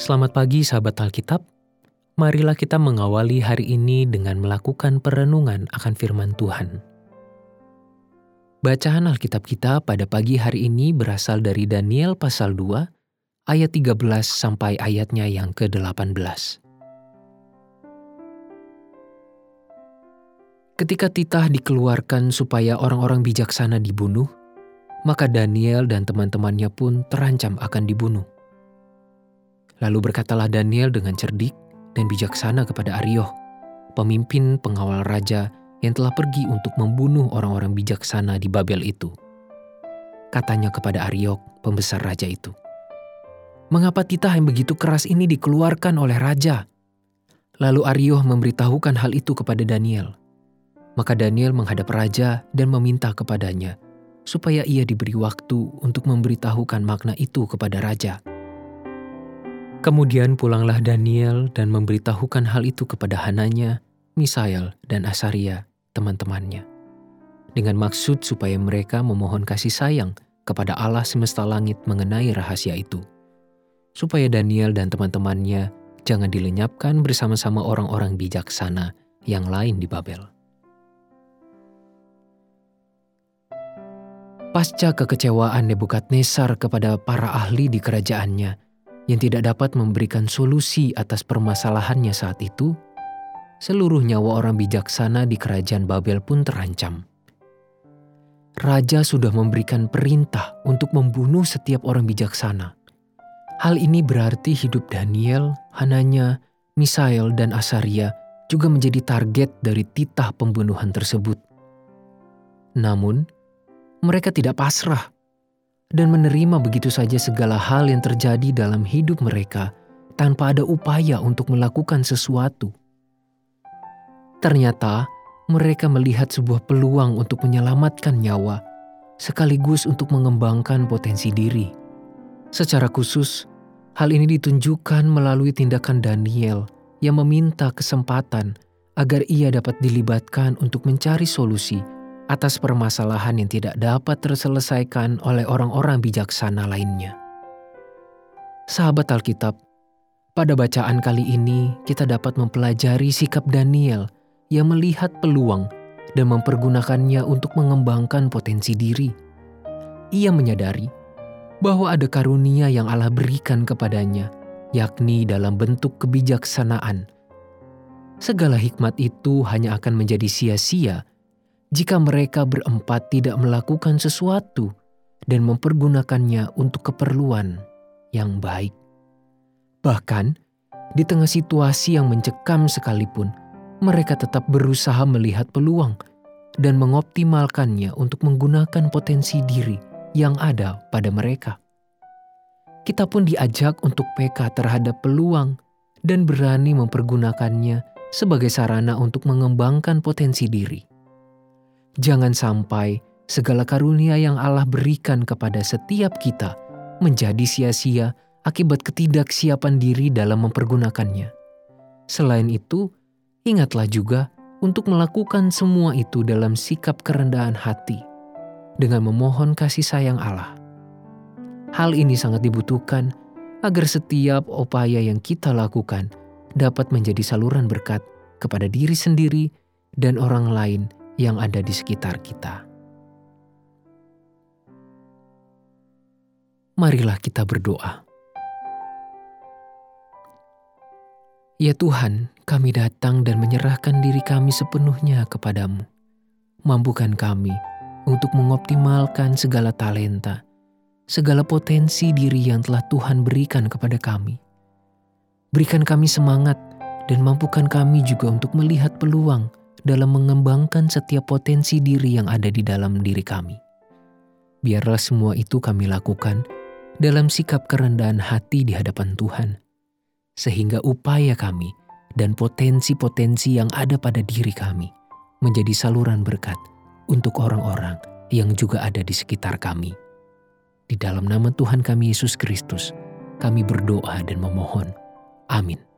Selamat pagi sahabat Alkitab, marilah kita mengawali hari ini dengan melakukan perenungan akan firman Tuhan. Bacaan Alkitab kita pada pagi hari ini berasal dari Daniel pasal 2, ayat 13 sampai ayatnya yang ke-18. Ketika titah dikeluarkan supaya orang-orang bijaksana dibunuh, maka Daniel dan teman-temannya pun terancam akan dibunuh. Lalu berkatalah Daniel dengan cerdik dan bijaksana kepada Ariokh, pemimpin pengawal raja yang telah pergi untuk membunuh orang-orang bijaksana di Babel itu. Katanya kepada Ariokh, pembesar raja itu, "Mengapa titah yang begitu keras ini dikeluarkan oleh raja?" Lalu Ariokh memberitahukan hal itu kepada Daniel. Maka Daniel menghadap raja dan meminta kepadanya, supaya ia diberi waktu untuk memberitahukan makna itu kepada raja. Kemudian pulanglah Daniel dan memberitahukan hal itu kepada Hananya, Misael, dan Asaria, teman-temannya, dengan maksud supaya mereka memohon kasih sayang kepada Allah semesta langit mengenai rahasia itu, supaya Daniel dan teman-temannya jangan dilenyapkan bersama-sama orang-orang bijaksana yang lain di Babel. Pasca kekecewaan Nebukadnezar kepada para ahli di kerajaannya, yang tidak dapat memberikan solusi atas permasalahannya saat itu, seluruh nyawa orang bijaksana di kerajaan Babel pun terancam. Raja sudah memberikan perintah untuk membunuh setiap orang bijaksana. Hal ini berarti hidup Daniel, Hananya, Misael, dan Asaria juga menjadi target dari titah pembunuhan tersebut. Namun, mereka tidak pasrah dan menerima begitu saja segala hal yang terjadi dalam hidup mereka tanpa ada upaya untuk melakukan sesuatu. Ternyata, mereka melihat sebuah peluang untuk menyelamatkan nyawa, sekaligus untuk mengembangkan potensi diri. Secara khusus, hal ini ditunjukkan melalui tindakan Daniel yang meminta kesempatan agar ia dapat dilibatkan untuk mencari solusi atas permasalahan yang tidak dapat terselesaikan oleh orang-orang bijaksana lainnya. Sahabat Alkitab, pada bacaan kali ini kita dapat mempelajari sikap Daniel yang melihat peluang dan mempergunakannya untuk mengembangkan potensi diri. Ia menyadari bahwa ada karunia yang Allah berikan kepadanya, yakni dalam bentuk kebijaksanaan. Segala hikmat itu hanya akan menjadi sia-sia jika mereka berempat tidak melakukan sesuatu dan mempergunakannya untuk keperluan yang baik. Bahkan, di tengah situasi yang mencekam sekalipun, mereka tetap berusaha melihat peluang dan mengoptimalkannya untuk menggunakan potensi diri yang ada pada mereka. Kita pun diajak untuk peka terhadap peluang dan berani mempergunakannya sebagai sarana untuk mengembangkan potensi diri. Jangan sampai segala karunia yang Allah berikan kepada setiap kita menjadi sia-sia akibat ketidaksiapan diri dalam mempergunakannya. Selain itu, ingatlah juga untuk melakukan semua itu dalam sikap kerendahan hati dengan memohon kasih sayang Allah. Hal ini sangat dibutuhkan agar setiap upaya yang kita lakukan dapat menjadi saluran berkat kepada diri sendiri dan orang lain yang ada di sekitar kita. Marilah kita berdoa. Ya Tuhan, kami datang dan menyerahkan diri kami sepenuhnya kepadamu. Mampukan kami untuk mengoptimalkan segala talenta, segala potensi diri yang telah Tuhan berikan kepada kami. Berikan kami semangat dan mampukan kami juga untuk melihat peluang dalam mengembangkan setiap potensi diri yang ada di dalam diri kami. Biarlah semua itu kami lakukan dalam sikap kerendahan hati di hadapan Tuhan, sehingga upaya kami dan potensi-potensi yang ada pada diri kami menjadi saluran berkat untuk orang-orang yang juga ada di sekitar kami. Di dalam nama Tuhan kami Yesus Kristus, kami berdoa dan memohon. Amin.